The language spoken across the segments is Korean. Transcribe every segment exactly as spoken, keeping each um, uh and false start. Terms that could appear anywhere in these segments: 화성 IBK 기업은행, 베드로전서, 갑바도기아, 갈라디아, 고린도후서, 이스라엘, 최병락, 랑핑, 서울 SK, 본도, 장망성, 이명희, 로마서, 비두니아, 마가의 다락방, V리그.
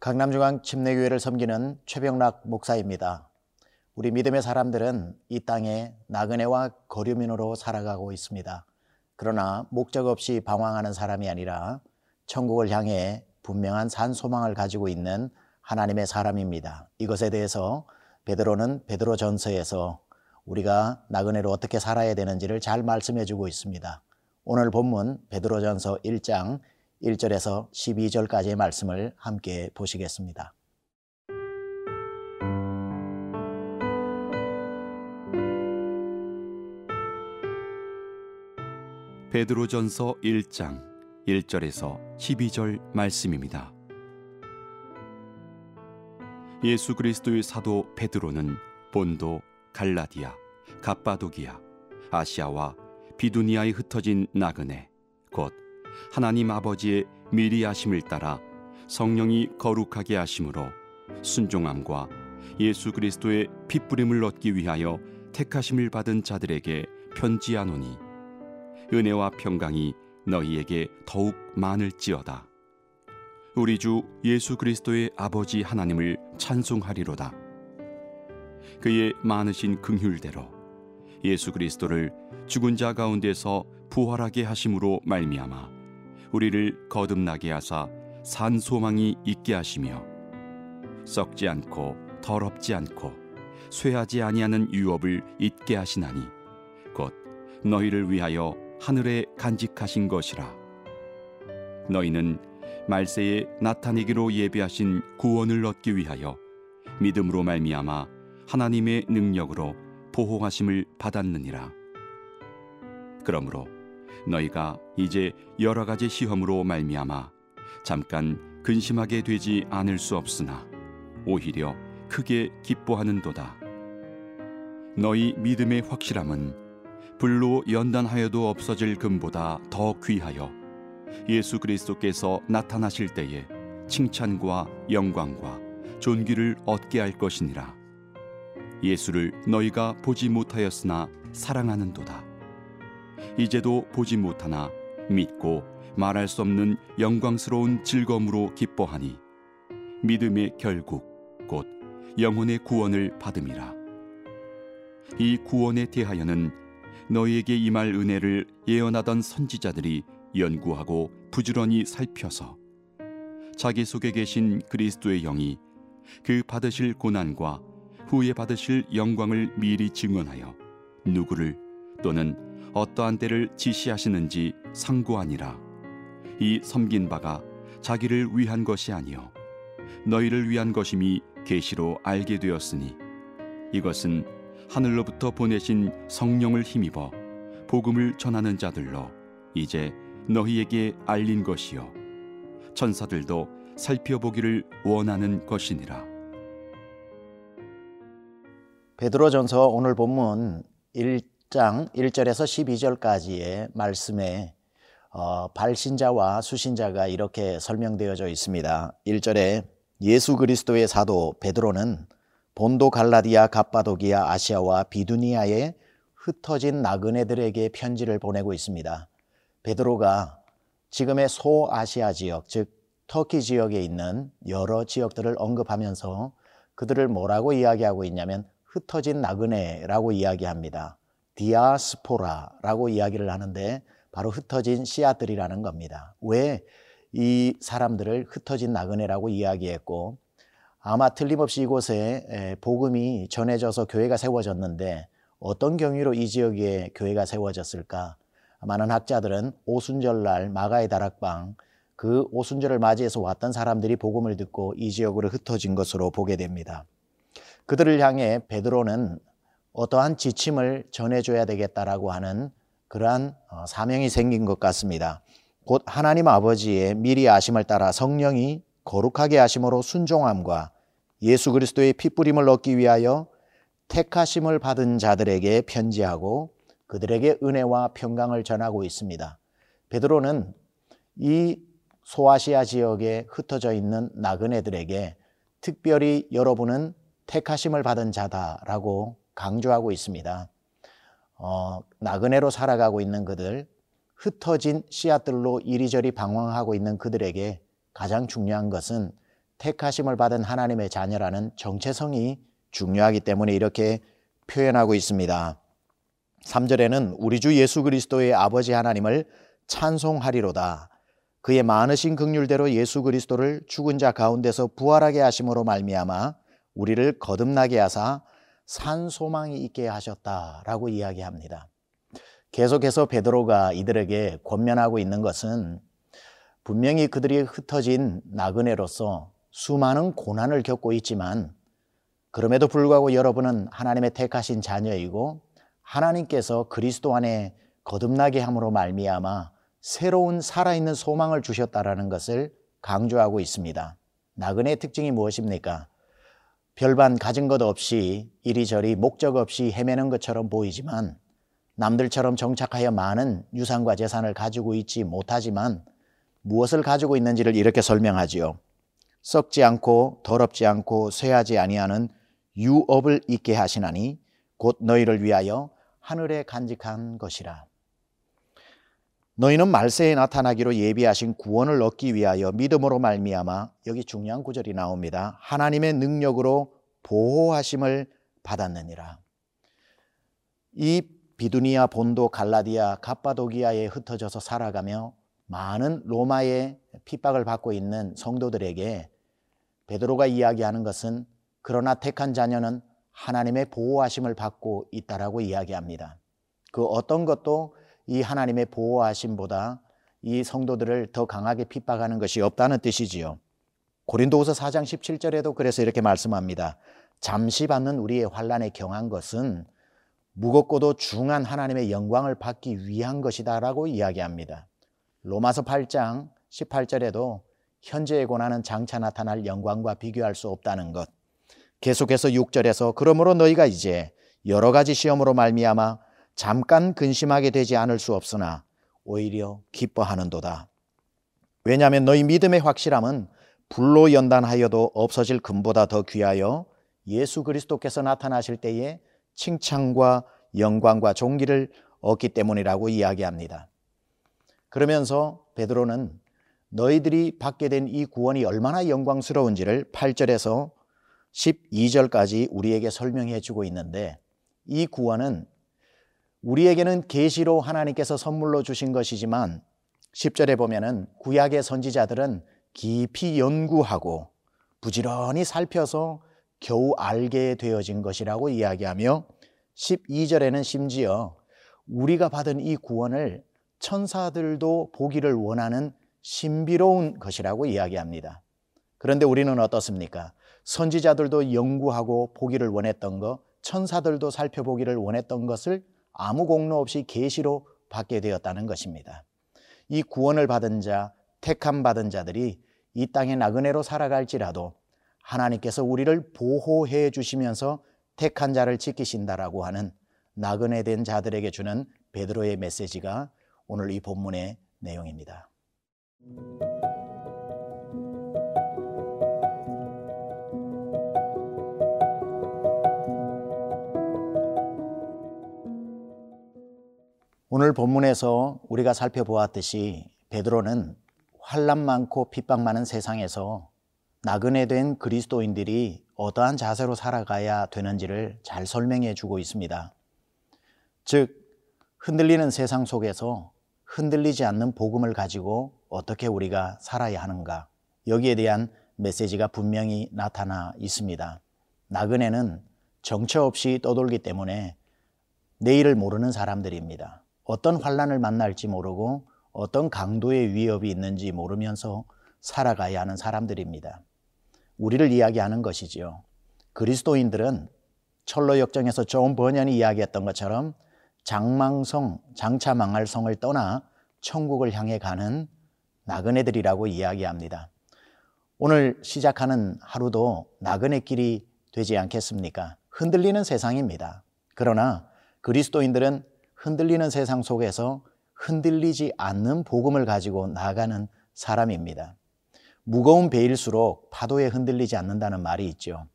강남중앙 침례교회를 섬기는 최병락 목사입니다. 우리 믿음의 사람들은 이 땅에 나그네와 거류민으로 살아가고 있습니다. 그러나 목적 없이 방황하는 사람이 아니라 천국을 향해 분명한 산 소망을 가지고 있는 하나님의 사람입니다. 이것에 대해서 베드로는 베드로전서에서 우리가 나그네로 어떻게 살아야 되는지를 잘 말씀해 주고 있습니다. 오늘 본문 베드로전서 일 장 일 절에서 십이 절까지의 말씀을 함께 보시겠습니다. 베드로전서 일 장 일 절에서 십이 절 말씀입니다. 예수 그리스도의 사도 베드로는 본도, 갈라디아, 갑바도기아, 아시아와 비두니아에 흩어진 나그네, 곧 하나님 아버지의 미리 아심을 따라 성령이 거룩하게 하심으로 순종함과 예수 그리스도의 핏부림을 얻기 위하여 택하심을 받은 자들에게 편지하노니 은혜와 평강이 너희에게 더욱 많을지어다. 우리 주 예수 그리스도의 아버지 하나님을 찬송하리로다. 그의 많으신 긍휼대로 예수 그리스도를 죽은 자 가운데서 부활하게 하심으로 말미암아 우리를 거듭나게 하사 산 소망이 있게 하시며 썩지 않고 더럽지 않고 쇠하지 아니하는 유업을 잊게 하시나니 곧 너희를 위하여 하늘에 간직하신 것이라. 너희는 말세에 나타내기로 예비하신 구원을 얻기 위하여 믿음으로 말미암아 하나님의 능력으로 보호하심을 받았느니라. 그러므로 너희가 이제 여러 가지 시험으로 말미암아 잠깐 근심하게 되지 않을 수 없으나 오히려 크게 기뻐하는도다. 너희 믿음의 확실함은 불로 연단하여도 없어질 금보다 더 귀하여 예수 그리스도께서 나타나실 때에 칭찬과 영광과 존귀를 얻게 할 것이니라. 예수를 너희가 보지 못하였으나 사랑하는도다. 이제도 보지 못하나 믿고 말할 수 없는 영광스러운 즐거움으로 기뻐하니 믿음의 결국 곧 영혼의 구원을 받음이라. 이 구원에 대하여는 너희에게 임할 은혜를 예언하던 선지자들이 연구하고 부지런히 살펴서 자기 속에 계신 그리스도의 영이 그 받으실 고난과 후에 받으실 영광을 미리 증언하여 누구를 또는 어떠한 때를 지시하시는지 상고하니라. 이 섬긴 바가 자기를 위한 것이 아니요 너희를 위한 것임이 계시로 알게 되었으니 이것은 하늘로부터 보내신 성령을 힘입어 복음을 전하는 자들로 이제 너희에게 알린 것이요 천사들도 살펴보기를 원하는 것이니라. 베드로전서 오늘 본문 일 장 일 절에서 십이 절까지의 말씀에 어, 발신자와 수신자가 이렇게 설명되어져 있습니다. 일 절에 예수 그리스도의 사도 베드로는 본도, 갈라디아, 갑바도기아, 아시아와 비두니아에 흩어진 나그네들에게 편지를 보내고 있습니다. 베드로가 지금의 소아시아 지역, 즉 터키 지역에 있는 여러 지역들을 언급하면서 그들을 뭐라고 이야기하고 있냐면 흩어진 나그네라고 이야기합니다. 디아스포라라고 이야기를 하는데 바로 흩어진 씨앗들이라는 겁니다. 왜 이 사람들을 흩어진 나그네라고 이야기했고 아마 틀림없이 이곳에 복음이 전해져서 교회가 세워졌는데 어떤 경위로 이 지역에 교회가 세워졌을까? 많은 학자들은 오순절날 마가의 다락방 그 오순절을 맞이해서 왔던 사람들이 복음을 듣고 이 지역으로 흩어진 것으로 보게 됩니다. 그들을 향해 베드로는 어떠한 지침을 전해줘야 되겠다라고 하는 그러한 사명이 생긴 것 같습니다. 곧 하나님 아버지의 미리 아심을 따라 성령이 거룩하게 하심으로 순종함과 예수 그리스도의 핏부림을 얻기 위하여 택하심을 받은 자들에게 편지하고 그들에게 은혜와 평강을 전하고 있습니다. 베드로는 이 소아시아 지역에 흩어져 있는 나그네들에게 특별히 여러분은 택하심을 받은 자다라고 강조하고 있습니다. 어, 나그네로 살아가고 있는 그들, 흩어진 씨앗들로 이리저리 방황하고 있는 그들에게 가장 중요한 것은 택하심을 받은 하나님의 자녀라는 정체성이 중요하기 때문에 이렇게 표현하고 있습니다. 삼 절에는 우리 주 예수 그리스도의 아버지 하나님을 찬송하리로다. 그의 많으신 긍휼대로 예수 그리스도를 죽은 자 가운데서 부활하게 하심으로 말미암아 우리를 거듭나게 하사 산 소망이 있게 하셨다라고 이야기합니다. 계속해서 베드로가 이들에게 권면하고 있는 것은 분명히 그들이 흩어진 나그네로서 수많은 고난을 겪고 있지만 그럼에도 불구하고 여러분은 하나님의 택하신 자녀이고 하나님께서 그리스도 안에 거듭나게 함으로 말미암아 새로운 살아있는 소망을 주셨다라는 것을 강조하고 있습니다. 나그네의 특징이 무엇입니까? 별반 가진 것 없이 이리저리 목적 없이 헤매는 것처럼 보이지만 남들처럼 정착하여 많은 유산과 재산을 가지고 있지 못하지만 무엇을 가지고 있는지를 이렇게 설명하지요. 썩지 않고 더럽지 않고 쇠하지 아니하는 유업을 있게 하시나니 곧 너희를 위하여 하늘에 간직한 것이라. 너희는 말세에 나타나기로 예비하신 구원을 얻기 위하여 믿음으로 말미암아, 여기 중요한 구절이 나옵니다. 하나님의 능력으로 보호하심을 받았느니라. 이 비두니아, 본도, 갈라디아, 갑바도기아에 흩어져서 살아가며 많은 로마의 핍박을 받고 있는 성도들에게 베드로가 이야기하는 것은 그러나 택한 자녀는 하나님의 보호하심을 받고 있다라고 이야기합니다. 그 어떤 것도 이 하나님의 보호하심보다 이 성도들을 더 강하게 핍박하는 것이 없다는 뜻이지요. 고린도후서 사 장 십칠 절에도 그래서 이렇게 말씀합니다. 잠시 받는 우리의 환난에 경한 것은 무겁고도 중한 하나님의 영광을 받기 위한 것이다 라고 이야기합니다. 로마서 팔 장 십팔 절에도 현재의 고난은 장차 나타날 영광과 비교할 수 없다는 것. 계속해서 육 절에서 그러므로 너희가 이제 여러 가지 시험으로 말미암아 잠깐 근심하게 되지 않을 수 없으나 오히려 기뻐하는도다. 왜냐하면 너희 믿음의 확실함은 불로 연단하여도 없어질 금보다 더 귀하여 예수 그리스도께서 나타나실 때에 칭찬과 영광과 존귀를 얻기 때문이라고 이야기합니다. 그러면서 베드로는 너희들이 받게 된 이 구원이 얼마나 영광스러운지를 팔 절에서 십이 절까지 우리에게 설명해 주고 있는데, 이 구원은 우리에게는 계시로 하나님께서 선물로 주신 것이지만 십 절에 보면은 구약의 선지자들은 깊이 연구하고 부지런히 살펴서 겨우 알게 되어진 것이라고 이야기하며 십이 절에는 심지어 우리가 받은 이 구원을 천사들도 보기를 원하는 신비로운 것이라고 이야기합니다. 그런데 우리는 어떻습니까? 선지자들도 연구하고 보기를 원했던 것, 천사들도 살펴보기를 원했던 것을 아무 공로 없이 계시로 받게 되었다는 것입니다. 이 구원을 받은 자, 택함 받은 자들이 이 땅의 나그네로 살아갈지라도 하나님께서 우리를 보호해 주시면서 택한 자를 지키신다라고 하는 나그네 된 자들에게 주는 베드로의 메시지가 오늘 이 본문의 내용입니다. 오늘 본문에서 우리가 살펴보았듯이 베드로는 환난 많고 핍박 많은 세상에서 나그네 된 그리스도인들이 어떠한 자세로 살아가야 되는지를 잘 설명해 주고 있습니다. 즉, 흔들리는 세상 속에서 흔들리지 않는 복음을 가지고 어떻게 우리가 살아야 하는가, 여기에 대한 메시지가 분명히 나타나 있습니다. 나그네는 정처 없이 떠돌기 때문에 내일을 모르는 사람들입니다. 어떤 환난을 만날지 모르고 어떤 강도의 위협이 있는지 모르면서 살아가야 하는 사람들입니다. 우리를 이야기하는 것이지요. 그리스도인들은 철로 역정에서 존 번연이 이야기했던 것처럼 장망성, 장차 망할 성을 떠나 천국을 향해 가는 나그네들이라고 이야기합니다. 오늘 시작하는 하루도 나그네길이 되지 않겠습니까? 흔들리는 세상입니다. 그러나 그리스도인들은 흔들리는 세상 속에서 흔들리지 않는 복음을 가지고 나아가는 사람입니다. 무거운 배일수록 파도에 흔들리지 않는다는 말이 있죠.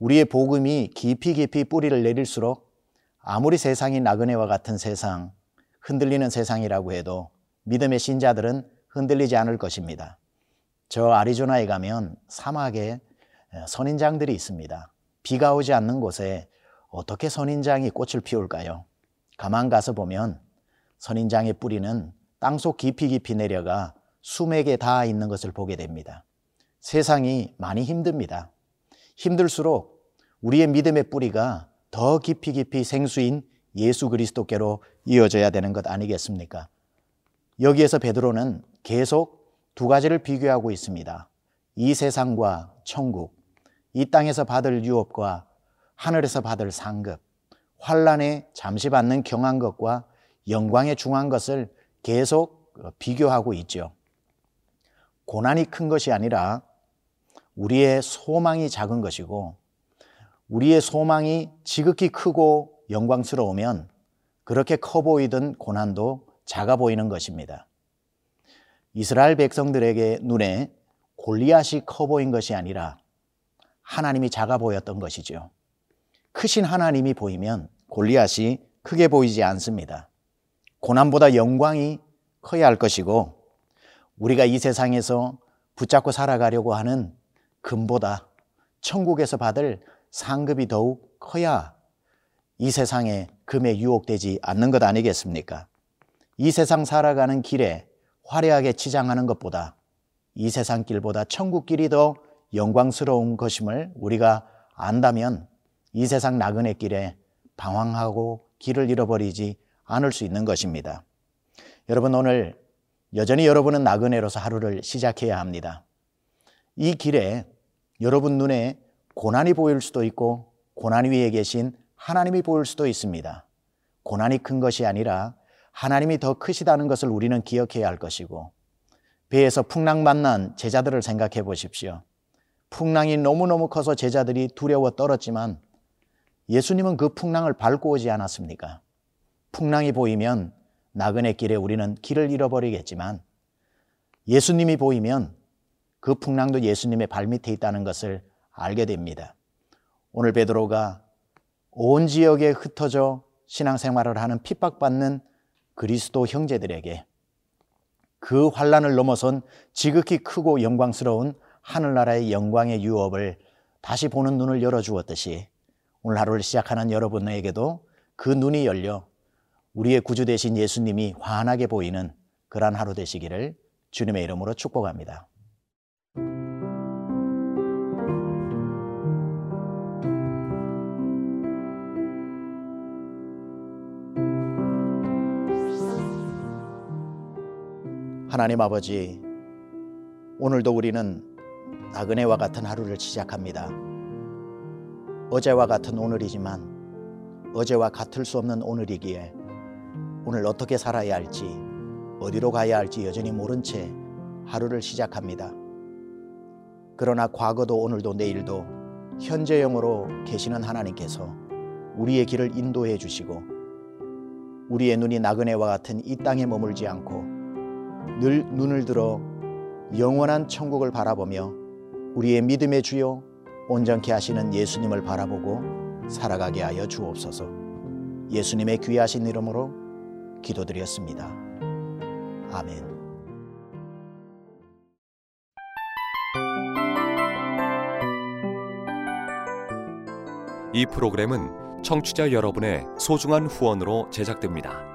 우리의 복음이 깊이 깊이 뿌리를 내릴수록 아무리 세상이 나그네와 같은 세상, 흔들리는 세상이라고 해도 믿음의 신자들은 흔들리지 않을 것입니다. 저 아리조나에 가면 사막에 선인장들이 있습니다. 비가 오지 않는 곳에 어떻게 선인장이 꽃을 피울까요? 가만 가서 보면 선인장의 뿌리는 땅속 깊이 깊이 내려가 수맥에 닿아 있는 것을 보게 됩니다. 세상이 많이 힘듭니다. 힘들수록 우리의 믿음의 뿌리가 더 깊이 깊이 생수인 예수 그리스도께로 이어져야 되는 것 아니겠습니까? 여기에서 베드로는 계속 두 가지를 비교하고 있습니다. 이 세상과 천국, 이 땅에서 받을 유업과 하늘에서 받을 상급, 환란에 잠시 받는 경한 것과 영광에 중한 것을 계속 비교하고 있죠. 고난이 큰 것이 아니라 우리의 소망이 작은 것이고, 우리의 소망이 지극히 크고 영광스러우면 그렇게 커 보이던 고난도 작아 보이는 것입니다. 이스라엘 백성들에게 눈에 골리앗이 커 보인 것이 아니라 하나님이 작아 보였던 것이죠. 크신 하나님이 보이면 골리앗이 크게 보이지 않습니다. 고난보다 영광이 커야 할 것이고, 우리가 이 세상에서 붙잡고 살아가려고 하는 금보다 천국에서 받을 상급이 더욱 커야 이 세상의 금에 유혹되지 않는 것 아니겠습니까? 이 세상 살아가는 길에 화려하게 치장하는 것보다 이 세상 길보다 천국 길이 더 영광스러운 것임을 우리가 안다면 이 세상 나그네 길에 방황하고 길을 잃어버리지 않을 수 있는 것입니다. 여러분, 오늘 여전히 여러분은 나그네로서 하루를 시작해야 합니다. 이 길에 여러분 눈에 고난이 보일 수도 있고 고난 위에 계신 하나님이 보일 수도 있습니다. 고난이 큰 것이 아니라 하나님이 더 크시다는 것을 우리는 기억해야 할 것이고, 배에서 풍랑 만난 제자들을 생각해 보십시오. 풍랑이 너무너무 커서 제자들이 두려워 떨었지만 예수님은 그 풍랑을 밟고 오지 않았습니까? 풍랑이 보이면 나그네 길에 우리는 길을 잃어버리겠지만 예수님이 보이면 그 풍랑도 예수님의 발밑에 있다는 것을 알게 됩니다. 오늘 베드로가 온 지역에 흩어져 신앙생활을 하는 핍박받는 그리스도 형제들에게 그 환란을 넘어선 지극히 크고 영광스러운 하늘나라의 영광의 유업을 다시 보는 눈을 열어주었듯이 오늘 하루를 시작하는 여러분에게도 그 눈이 열려 우리의 구주 되신 예수님이 환하게 보이는 그러한 하루 되시기를 주님의 이름으로 축복합니다. 하나님 아버지, 오늘도 우리는 나그네와 같은 하루를 시작합니다. 어제와 같은 오늘이지만 어제와 같을 수 없는 오늘이기에 오늘 어떻게 살아야 할지, 어디로 가야 할지 여전히 모른 채 하루를 시작합니다. 그러나 과거도 오늘도 내일도 현재형으로 계시는 하나님께서 우리의 길을 인도해 주시고, 우리의 눈이 나그네와 같은 이 땅에 머물지 않고 늘 눈을 들어 영원한 천국을 바라보며 우리의 믿음의 주요 온전케 하시는 예수님을 바라보고 살아가게 하여 주옵소서. 예수님의 귀하신 이름으로 기도드렸습니다. 아멘. 이 프로그램은 청취자 여러분의 소중한 후원으로 제작됩니다.